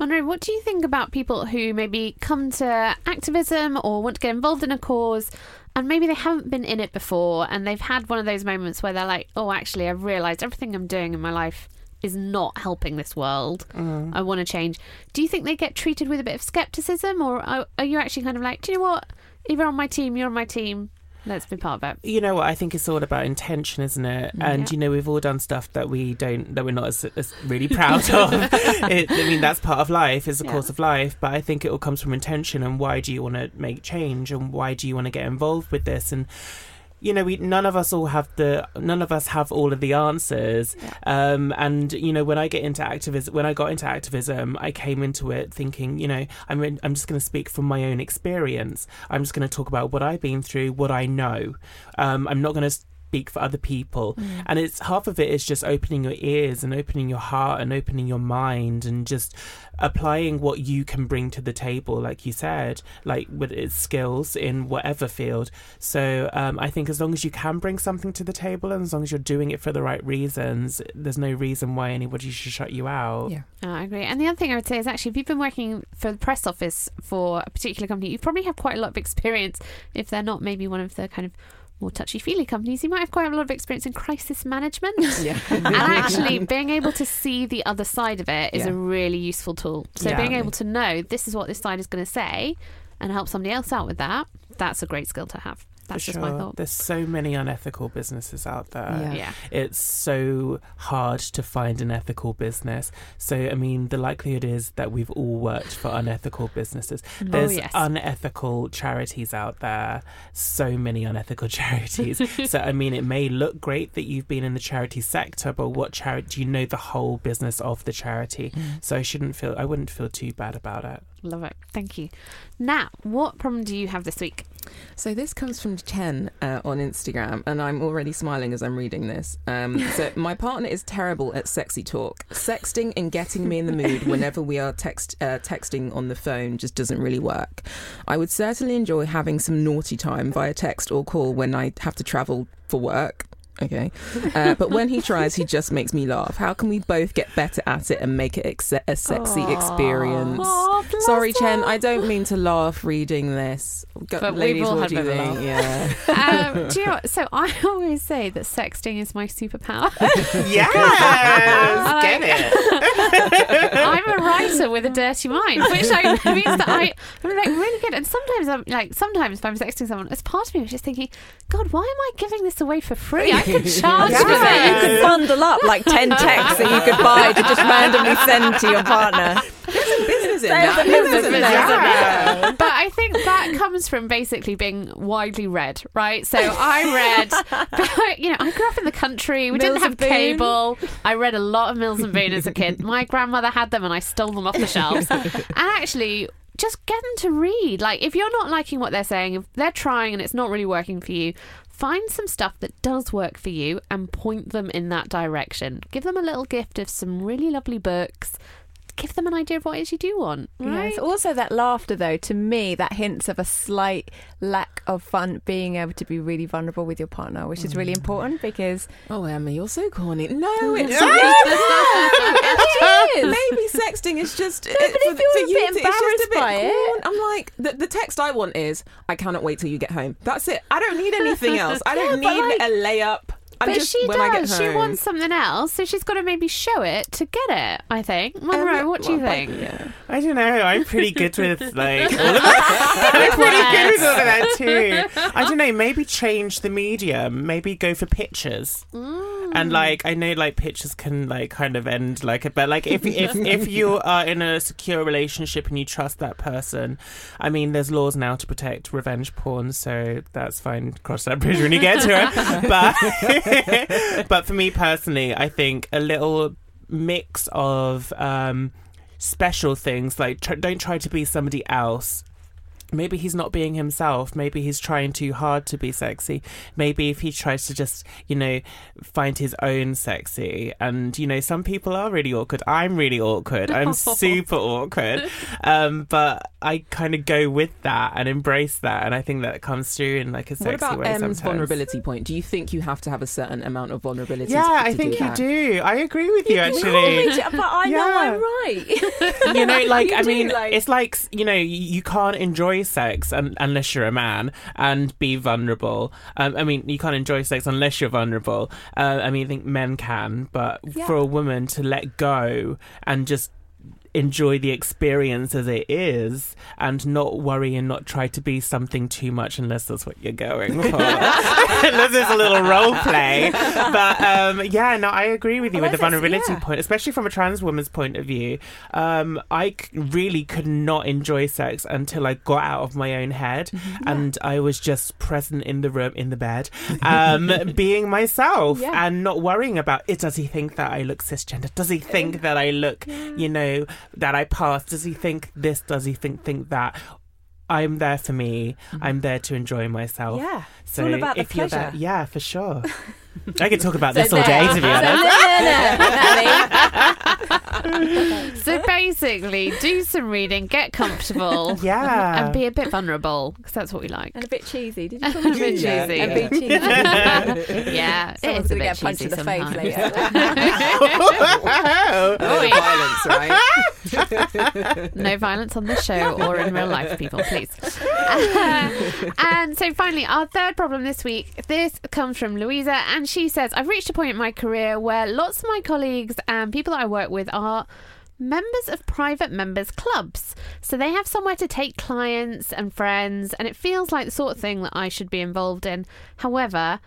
Munroe, what do you think about people who maybe come to activism or want to get involved in a cause and maybe they haven't been in it before and they've had one of those moments where they're like, oh, actually, I've realised everything I'm doing in my life is not helping this world. Mm. I want to change. Do you think they get treated with a bit of scepticism, or are you actually kind of like, do you know what? You're on my team, you're on my team. Let's be part of it. You know what? I think it's all about intention, isn't it? And, yeah. you know, we've all done stuff that we don't, that we're not as, as really proud of. it, I mean, that's part of life, it's the yeah. course of life. But I think it all comes from intention. And why do you want to make change? And why do you want to get involved with this? And, you know, we none of us all have the none of us have all of the answers. Yeah. Um, and, you know, when I get into activism, when I got into activism, I came into it thinking, you know, I'm, in, I'm just going to speak from my own experience. I'm just going to talk about what I've been through, what I know. Um, I'm not going to speak for other people. Mm. And it's half of it is just opening your ears and opening your heart and opening your mind and just applying what you can bring to the table, like you said, like with its skills in whatever field. So um, I think as long as you can bring something to the table and as long as you're doing it for the right reasons, there's no reason why anybody should shut you out. Yeah, oh, I agree. And the other thing I would say is actually if you've been working for the press office for a particular company, you probably have quite a lot of experience. If they're not maybe one of the kind of more touchy-feely companies, you might have quite a lot of experience in crisis management. Yeah. And actually being able to see the other side of it is yeah. a really useful tool. So yeah, being able to know this is what this side is going to say and help somebody else out with that, that's a great skill to have. That's just sure. my thought. There's so many unethical businesses out there. Yeah. yeah. It's so hard to find an ethical business. So, I mean, the likelihood is that we've all worked for unethical businesses. There's oh, yes. unethical charities out there. So many unethical charities. So, I mean, it may look great that you've been in the charity sector, but what charity? Do you know the whole business of the charity? Mm. So I shouldn't feel, I wouldn't feel too bad about it. Love it. Thank you. Nat, what problem do you have this week? So this comes from Chen uh, on Instagram, and I'm already smiling as I'm reading this. Um, so my partner is terrible at sexy talk. Sexting and getting me in the mood whenever we are text uh, texting on the phone just doesn't really work. I would certainly enjoy having some naughty time via text or call when I have to travel for work. Okay. Uh, but when he tries, he just makes me laugh. How can we both get better at it and make it ex- a sexy Aww. experience? Aww, Sorry, her. Chen, I don't mean to laugh reading this. Go- but ladies, we've all had a laugh. Yeah. Um, do you know what? So I always say that sexting is my superpower. Yes! Like, get it. I'm a writer with a dirty mind, which I, means that I, I'm like really good. And sometimes I'm like, sometimes if I'm sexting someone, it's part of me which is thinking, God, why am I giving this away for free? I could charge yeah. for that. You could bundle up like ten texts that you could buy to just randomly send to your partner. There's a business in that. There's a business in that. Yeah. But I think that comes from basically being widely read, right? So I read, but, you know, I grew up in the country. We Mills didn't have cable. I read a lot of Mills and Boon as a kid. My grandmother had them and I stole them off the shelves. And actually, just get them to read. Like, if you're not liking what they're saying, if they're trying and it's not really working for you, find some stuff that does work for you and point them in that direction. Give them a little gift of some really lovely books. Give them an idea of what it is you do want. Right? Yes. Also that laughter, though, to me, that hints of a slight lack of fun, being able to be really vulnerable with your partner, which is really important because... Oh, Emma, you're so corny. No, it's not. It is. Maybe sexting is just... No, but it, if for, you're for a you, bit embarrassed it's just a bit by corn. It... I'm like, the, the text I want is, I cannot wait till you get home. That's it. I don't need anything else. I don't yeah, need like... a layup. I'm but just, she does. She wants something else, so she's got to maybe show it to get it, I think. Munroe, um, what do you well, think? Yeah. I don't know. I'm pretty good with, like... all of that. I'm pretty good with all of that, too. I don't know. Maybe change the medium. Maybe go for pictures. Mm. And, like, I know, like, pictures can, like, kind of end, like, but, like, if, if, if you are in a secure relationship and you trust that person, I mean, there's laws now to protect revenge porn, so that's fine. Cross that bridge when you get to it. But... but for me personally, I think a little mix of um, special things, like tr- don't try to be somebody else. Maybe he's not being himself. Maybe he's trying too hard to be sexy. Maybe if he tries to just, you know, find his own sexy. And, you know, some people are really awkward. I'm really awkward. I'm super awkward. Um, but I kind of go with that and embrace that. And I think that comes through in like a sexy way sometimes. What about Em's vulnerability point? Do you think you have to have a certain amount of vulnerability? Yeah, to, to I think do you that? do. I agree with you, you actually. But I yeah. know I'm right. You know, like, you I do, mean, like... it's like, you know, you can't enjoy sex un- unless you're a man and be vulnerable. Um, I mean, you can't enjoy sex unless you're vulnerable. Uh, I mean, I think men can, but yeah. for a woman to let go and just enjoy the experience as it is and not worry and not try to be something too much unless that's what you're going for. Unless it's a little role play. But um, yeah, no, I agree with you well, with the vulnerability yeah. point, especially from a trans woman's point of view. Um, I c- really could not enjoy sex until I got out of my own head yeah. and I was just present in the room, in the bed, um, being myself yeah. and not worrying about it. Does he think that I look cisgender? Does he think that I look, yeah. you know, that I passed? Does he think this? Does he think think that? I'm there for me. I'm there to enjoy myself. Yeah, it's so all about the pleasure. There, yeah, for sure. I could talk about so this all day, to be honest. So basically, do some reading, get comfortable, yeah, and be a bit vulnerable because that's what we like. And a bit cheesy. Did you call it cheesy? Yeah, yeah. A bit cheesy. Yeah, someone's it is a bit cheesy sometimes. Someone's going to get punched in the face later. Wow. Violence, right? No violence on this show or in real life, people, please. Uh, and so finally, our third problem this week. This comes from Louisa and. And she says, I've reached a point in my career where lots of my colleagues and people that I work with are members of private members clubs. So they have somewhere to take clients and friends, and it feels like the sort of thing that I should be involved in. However,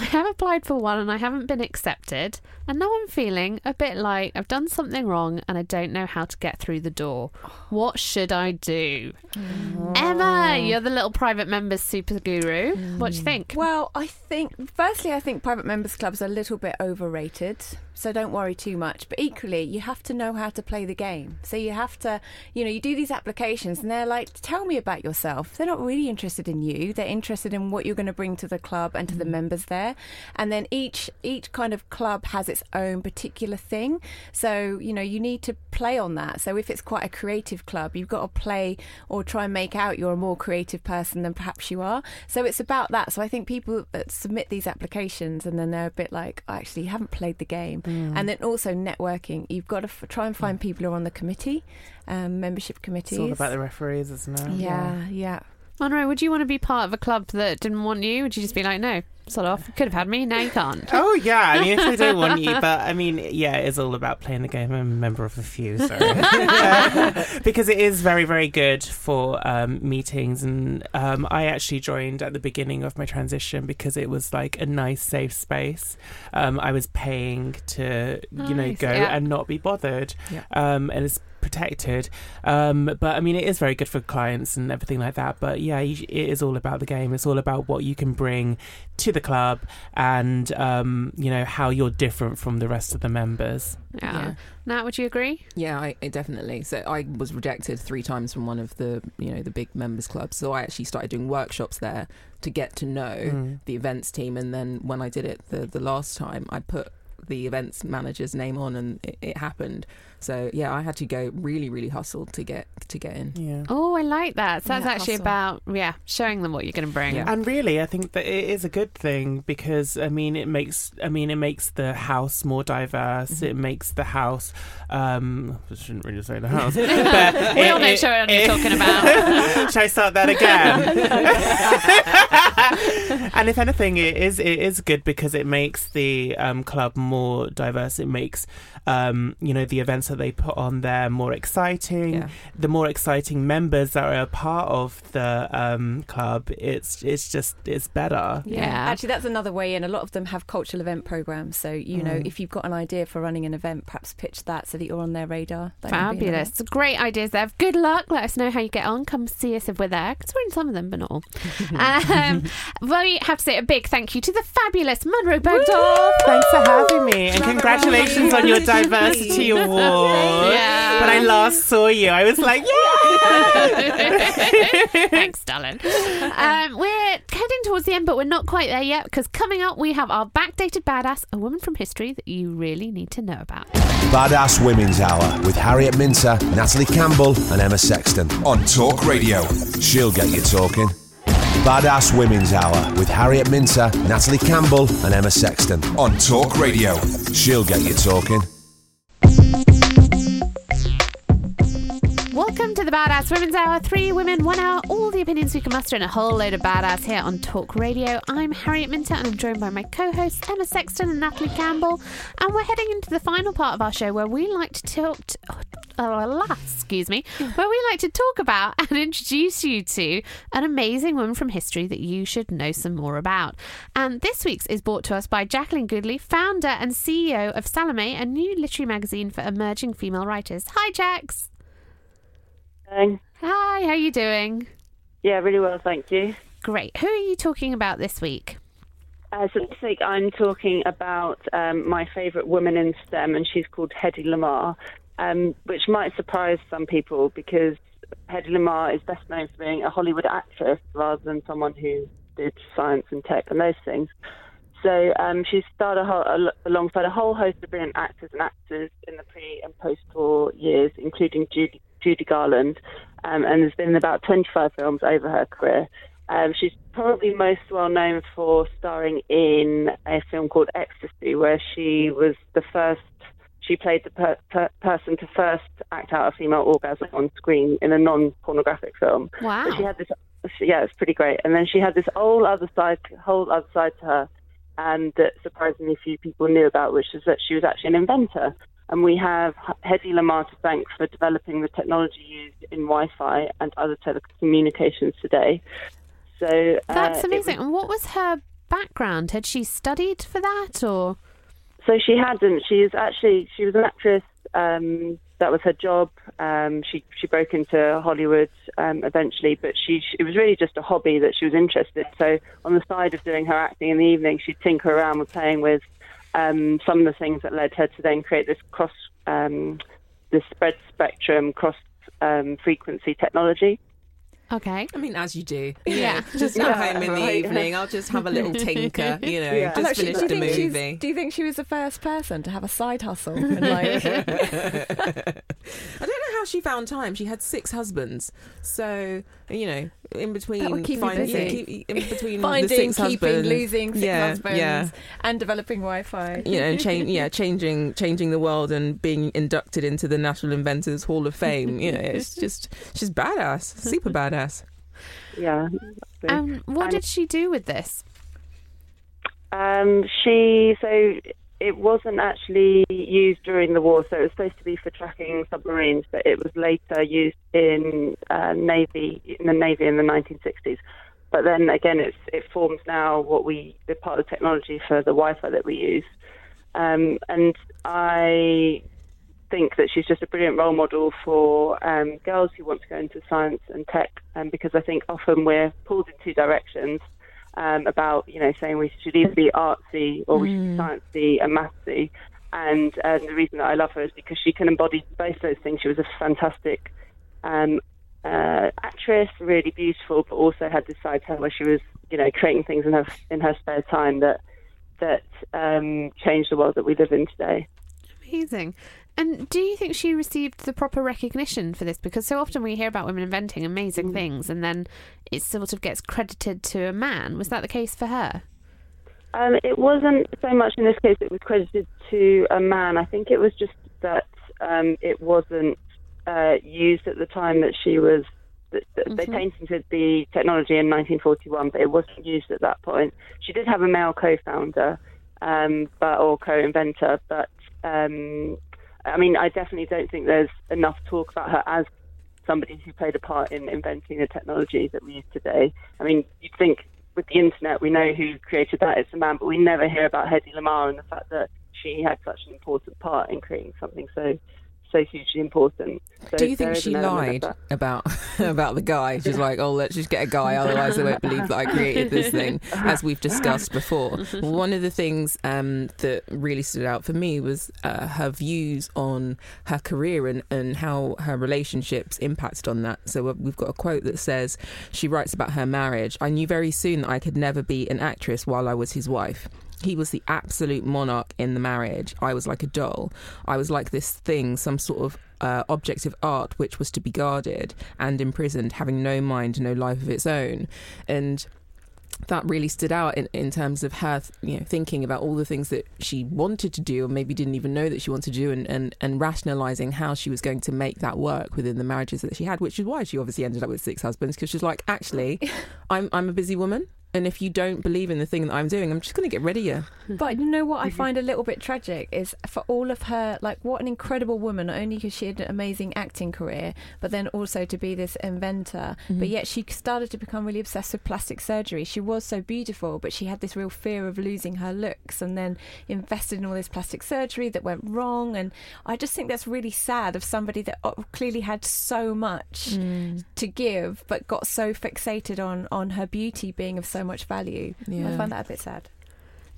I have applied for one and I haven't been accepted, and now I'm feeling a bit like I've done something wrong and I don't know how to get through the door. What should I do? Oh. Emma, you're the little private members super guru. Mm. What do you think? Well, I think, firstly, I think private members clubs are a little bit overrated, so don't worry too much. But equally, you have to know how to play the game. So you have to, you know, you do these applications and they're like, tell me about yourself. They're not really interested in you. They're interested in what you're going to bring to the club and to the members there. And then each each kind of club has its own particular thing. So, you know, you need to play on that. So if it's quite a creative club, you've got to play or try and make out you're a more creative person than perhaps you are. So it's about that. So I think people that submit these applications and then they're a bit like, I actually haven't played the game. Mm. And then also networking. You've got to f- try and find people who are on the committee, um, membership committees. It's all about the referees, isn't it? Yeah, yeah. yeah. Munroe, would you want to be part of a club that didn't want you? Would you just be like, no, sod off, could have had me, now you can't? Oh, yeah, I mean, if they don't want you, but I mean, yeah, it's all about playing the game. I'm a member of a few, sorry. Yeah. Because it is very, very good for um, meetings, and um, I actually joined at the beginning of my transition because it was like a nice, safe space. Um, I was paying to, nice, you know, go yeah. and not be bothered, yeah. um, and it's protected, um, but I mean it is very good for clients and everything like that, but yeah, it is all about the game. It's all about what you can bring to the club and um, you know, how you're different from the rest of the members. Yeah, yeah. Nat, would you agree? Yeah, I, I definitely. So I was rejected three times from one of the, you know, the big members clubs, so I actually started doing workshops there to get to know mm. the events team, and then when I did it the, the last time, I put the events manager's name on and it, it happened. So yeah, I had to go really really hustle to get to get in. Yeah. Oh, I like that. So that's yeah, actually hustle. about yeah showing them what you're going to bring. Yeah. And really I think that it is a good thing, because I mean it makes I mean it makes the house more diverse. Mm-hmm. It makes the house um I shouldn't really say the house. But we it, all know Sharon you're talking about. Shall I start that again? And if anything, it is it is good because it makes the um, club more more diverse. It makes um you know the events that they put on there more exciting. Yeah. The more exciting members that are a part of the um club, it's it's just it's better. Yeah. Yeah, actually that's another way in. A lot of them have cultural event programs, so you mm. know, if you've got an idea for running an event, perhaps pitch that so that you're on their radar. That fabulous. It's great ideas there. Good luck. Let us know how you get on. Come see us if we're there, because we're in some of them but not all. um I have to say a big thank you to the fabulous Munroe Bergdorf. Thanks for having me. Me. And congratulations on your diversity award. Yeah. When I last saw you, I was like, yeah! Thanks, darling. Um, we're heading towards the end, but we're not quite there yet, because coming up, we have our Backdated Badass, a woman from history that you really need to know about. Badass Women's Hour with Harriet Minter, Natalie Campbell, and Emma Sexton on Talk Radio. She'll get you talking. Badass Women's Hour with Harriet Minter, Natalie Campbell and Emma Sexton on Talk Radio. She'll get you talking. Welcome to the Badass Women's Hour. Three women, one hour, all the opinions we can muster and a whole load of badass here on Talk Radio. I'm Harriet Minter and I'm joined by my co-hosts Emma Sexton and Natalie Campbell. And we're heading into the final part of our show where we like to talk... T- oh, excuse me. Where we like to talk about and introduce you to an amazing woman from history that you should know some more about. And this week's is brought to us by Jacqueline Goodley, founder and C E O of Salome, a new literary magazine for emerging female writers. Hi, Jax. Hi, how are you doing? Yeah, really well, thank you. Great. Who are you talking about this week? Uh, so this week I'm talking about um, my favourite woman in STEM, and she's called Hedy Lamarr, um, which might surprise some people because Hedy Lamarr is best known for being a Hollywood actress rather than someone who did science and tech and those things. So um, she starred a whole, a, alongside a whole host of brilliant actors and actors in the pre- and post-war years, including Judy Judy Garland, um, and there's been about twenty-five films over her career. Um, she's probably most well known for starring in a film called Ecstasy, where she was the first, she played the per- per- person to first act out a female orgasm on screen in a non-pornographic film. Wow. But she had this, yeah, it's pretty great. And then she had this whole other side, whole other side to her, and that surprisingly few people knew about, which is that she was actually an inventor. And we have Hedy Lamarr to thank for developing the technology used in Wi-Fi and other telecommunications today. So uh, that's amazing. Was, and what was her background? Had she studied for that, or? So she hadn't. She's actually she was an actress. Um, that was her job. Um, she she broke into Hollywood um, eventually, but she it was really just a hobby that she was interested. So on the side of doing her acting in the evening, she'd tinker around with playing with um, some of the things that led her to then create this cross um, this spread spectrum cross um, frequency technology. Okay. I mean, as you do. Yeah. Just come yeah, home in the right. evening. I'll just have a little tinker, you know, yeah. just finish the movie. Do you think she was the first person to have a side hustle? And like... I don't know how she found time. She had six husbands. So, you know, in between... Keep find, yeah, keep, in between Finding, the six keeping, husbands, losing six yeah, husbands yeah. and developing Wi-Fi. You know, change, yeah, changing, changing the world and being inducted into the National Inventors Hall of Fame. You know, it's just... She's badass. Super badass. Yeah. Um, what and, did she do with this? Um, she so it wasn't actually used during the war, so it was supposed to be for tracking submarines, but it was later used in uh, navy in the navy in the nineteen sixties. But then again, it's, it forms now what we the part of the technology for the Wi-Fi that we use, um, and I. think that she's just a brilliant role model for um, girls who want to go into science and tech, um, because I think often we're pulled in two directions um, about, you know, saying we should either be artsy or we should be sciencey and mathsy. And uh, the reason that I love her is because she can embody both those things. She was a fantastic um, uh, actress, really beautiful, but also had this side to her where she was, you know, creating things in her in her spare time that that um, changed the world that we live in today. Amazing. And do you think she received the proper recognition for this? Because so often we hear about women inventing amazing things and then it sort of gets credited to a man. Was that the case for her? Um, it wasn't so much in this case it was credited to a man. I think it was just that um, it wasn't uh, used at the time that she was... That, that mm-hmm. They patented the technology in nineteen forty-one, but it wasn't used at that point. She did have a male co-founder um, but or co-inventor, but... Um, I mean, I definitely don't think there's enough talk about her as somebody who played a part in inventing the technology that we use today. I mean, you'd think with the internet, we know who created that. It's a man, but we never hear about Hedy Lamarr and the fact that she had such an important part in creating something so so hugely important. So do you think she lied about about the guy? She's like, oh, let's just get a guy, otherwise they won't believe that I created this thing, as we've discussed before. One of the things um, that really stood out for me was uh, her views on her career and, and how her relationships impacted on that. So we've got a quote that says, she writes about her marriage, I knew very soon that I could never be an actress while I was his wife. He was the absolute monarch in the marriage. I was like a doll. I was like this thing, some sort of uh, object of art which was to be guarded and imprisoned, having no mind, no life of its own. And that really stood out in, in terms of her, you know, thinking about all the things that she wanted to do or maybe didn't even know that she wanted to do, and, and, and rationalising how she was going to make that work within the marriages that she had, which is why she obviously ended up with six husbands, because she's like, actually, I'm I'm a busy woman. And if you don't believe in the thing that I'm doing, I'm just going to get rid of you. But you know what I find a little bit tragic is for all of her, like, what an incredible woman, not only because she had an amazing acting career, but then also to be this inventor. Mm-hmm. But yet she started to become really obsessed with plastic surgery. She was so beautiful, but she had this real fear of losing her looks and then invested in all this plastic surgery that went wrong. And I just think that's really sad of somebody that clearly had so much mm. to give, but got so fixated on, on her beauty being of so much value. Yeah. I find that a bit sad.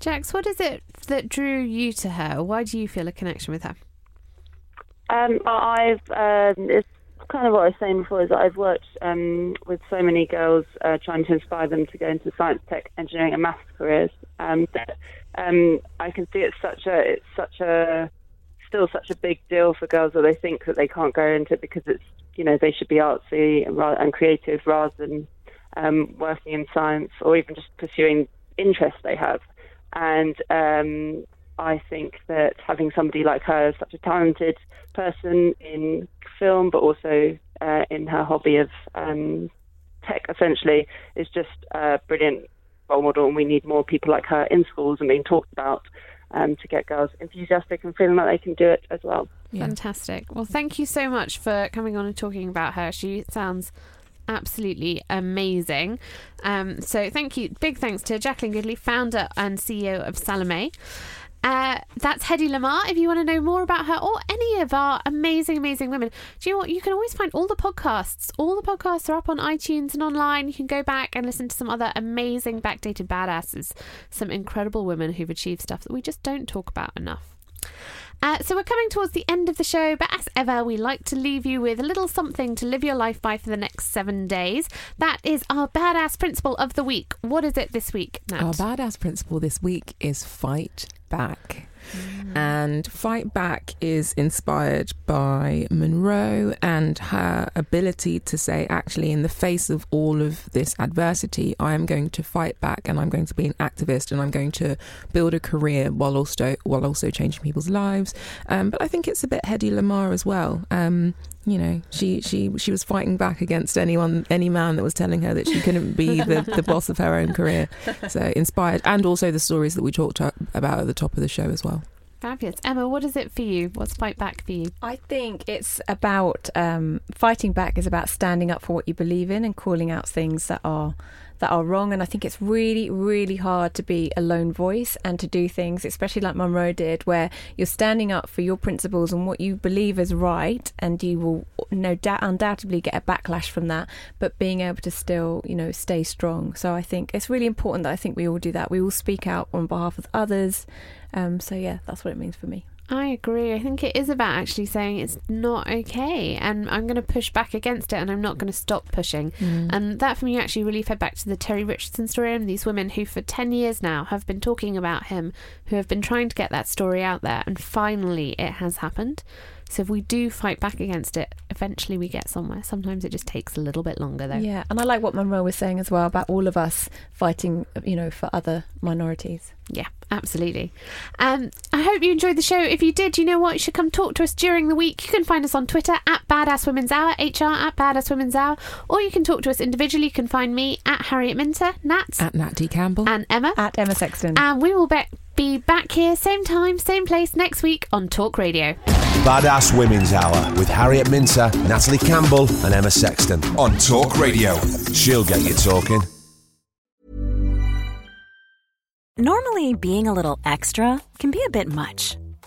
Jax, what is it that drew you to her? Why do you feel a connection with her? Um, I've um, it's kind of what I was saying before, is that I've worked um, with so many girls uh, trying to inspire them to go into science, tech, engineering, and maths careers. Um, that, um, I can see it's such a it's such a still such a big deal for girls that they think that they can't go into it because it's, you know, they should be artsy and, and creative rather than Um, working in science or even just pursuing interests they have. And um, I think that having somebody like her, such a talented person in film, but also uh, in her hobby of um, tech, essentially, is just a brilliant role model. And we need more people like her in schools and being talked about um, to get girls enthusiastic and feeling like they can do it as well. Yeah. Fantastic. Well, thank you so much for coming on and talking about her. She sounds absolutely amazing. Um, so thank you. Big thanks to Jacqueline Goodley, founder and C E O of Salome. Uh, that's Hedy Lamarr. If you want to know more about her or any of our amazing, amazing women, do you know what? You can always find all the podcasts. All the podcasts are up on iTunes and online. You can go back and listen to some other amazing backdated badasses, some incredible women who've achieved stuff that we just don't talk about enough. Uh, so we're coming towards the end of the show, but as ever, we like to leave you with a little something to live your life by for the next seven days. That is our badass principle of the week. What is it this week, Nat? Our badass principle this week is fight back. Mm. And fight back is inspired by Munroe and her ability to say, actually, in the face of all of this adversity, I am going to fight back, and I'm going to be an activist, and I'm going to build a career while also while also changing people's lives. Um, but I think it's a bit Hedy Lamarr as well. Um, you know, she, she she was fighting back against anyone, any man that was telling her that she couldn't be the, the boss of her own career. So inspired, and also the stories that we talked about at the top of the show as well. Fabulous. Emma, what is it for you? What's fight back for you? I think it's about um, fighting back is about standing up for what you believe in and calling out things that are that are wrong. And I think it's really, really hard to be a lone voice and to do things, especially like Munroe did, where you're standing up for your principles and what you believe is right, and you will no doubt undoubtedly get a backlash from that, but being able to still, you know, stay strong. So I think it's really important that I think we all do that. We all speak out on behalf of others. Um, so yeah, that's what it means for me. I agree. I think it is about actually saying it's not okay, and I'm going to push back against it, and I'm not going to stop pushing. Mm. And that for me actually really fed back to the Terry Richardson story, and these women who for ten years now have been talking about him, who have been trying to get that story out there, and finally it has happened. So if we do fight back against it, eventually we get somewhere. Sometimes it just takes a little bit longer, though. Yeah, and I like what Munroe was saying as well about all of us fighting, you know, for other minorities. Yeah, absolutely. Um, I hope you enjoyed the show. If you did, you know what? You should come talk to us during the week. You can find us on Twitter at Badass Women's Hour, H R at Badass Women's Hour, or you can talk to us individually. You can find me at Harriet Minter, Nat at Nat D Campbell, and Emma at Emma Sexton. And we will be. Be back here, same time, same place next week on Talk Radio. Badass Women's Hour with Harriet Minter, Natalie Campbell, and Emma Sexton on Talk Radio. She'll get you talking. Normally, being a little extra can be a bit much,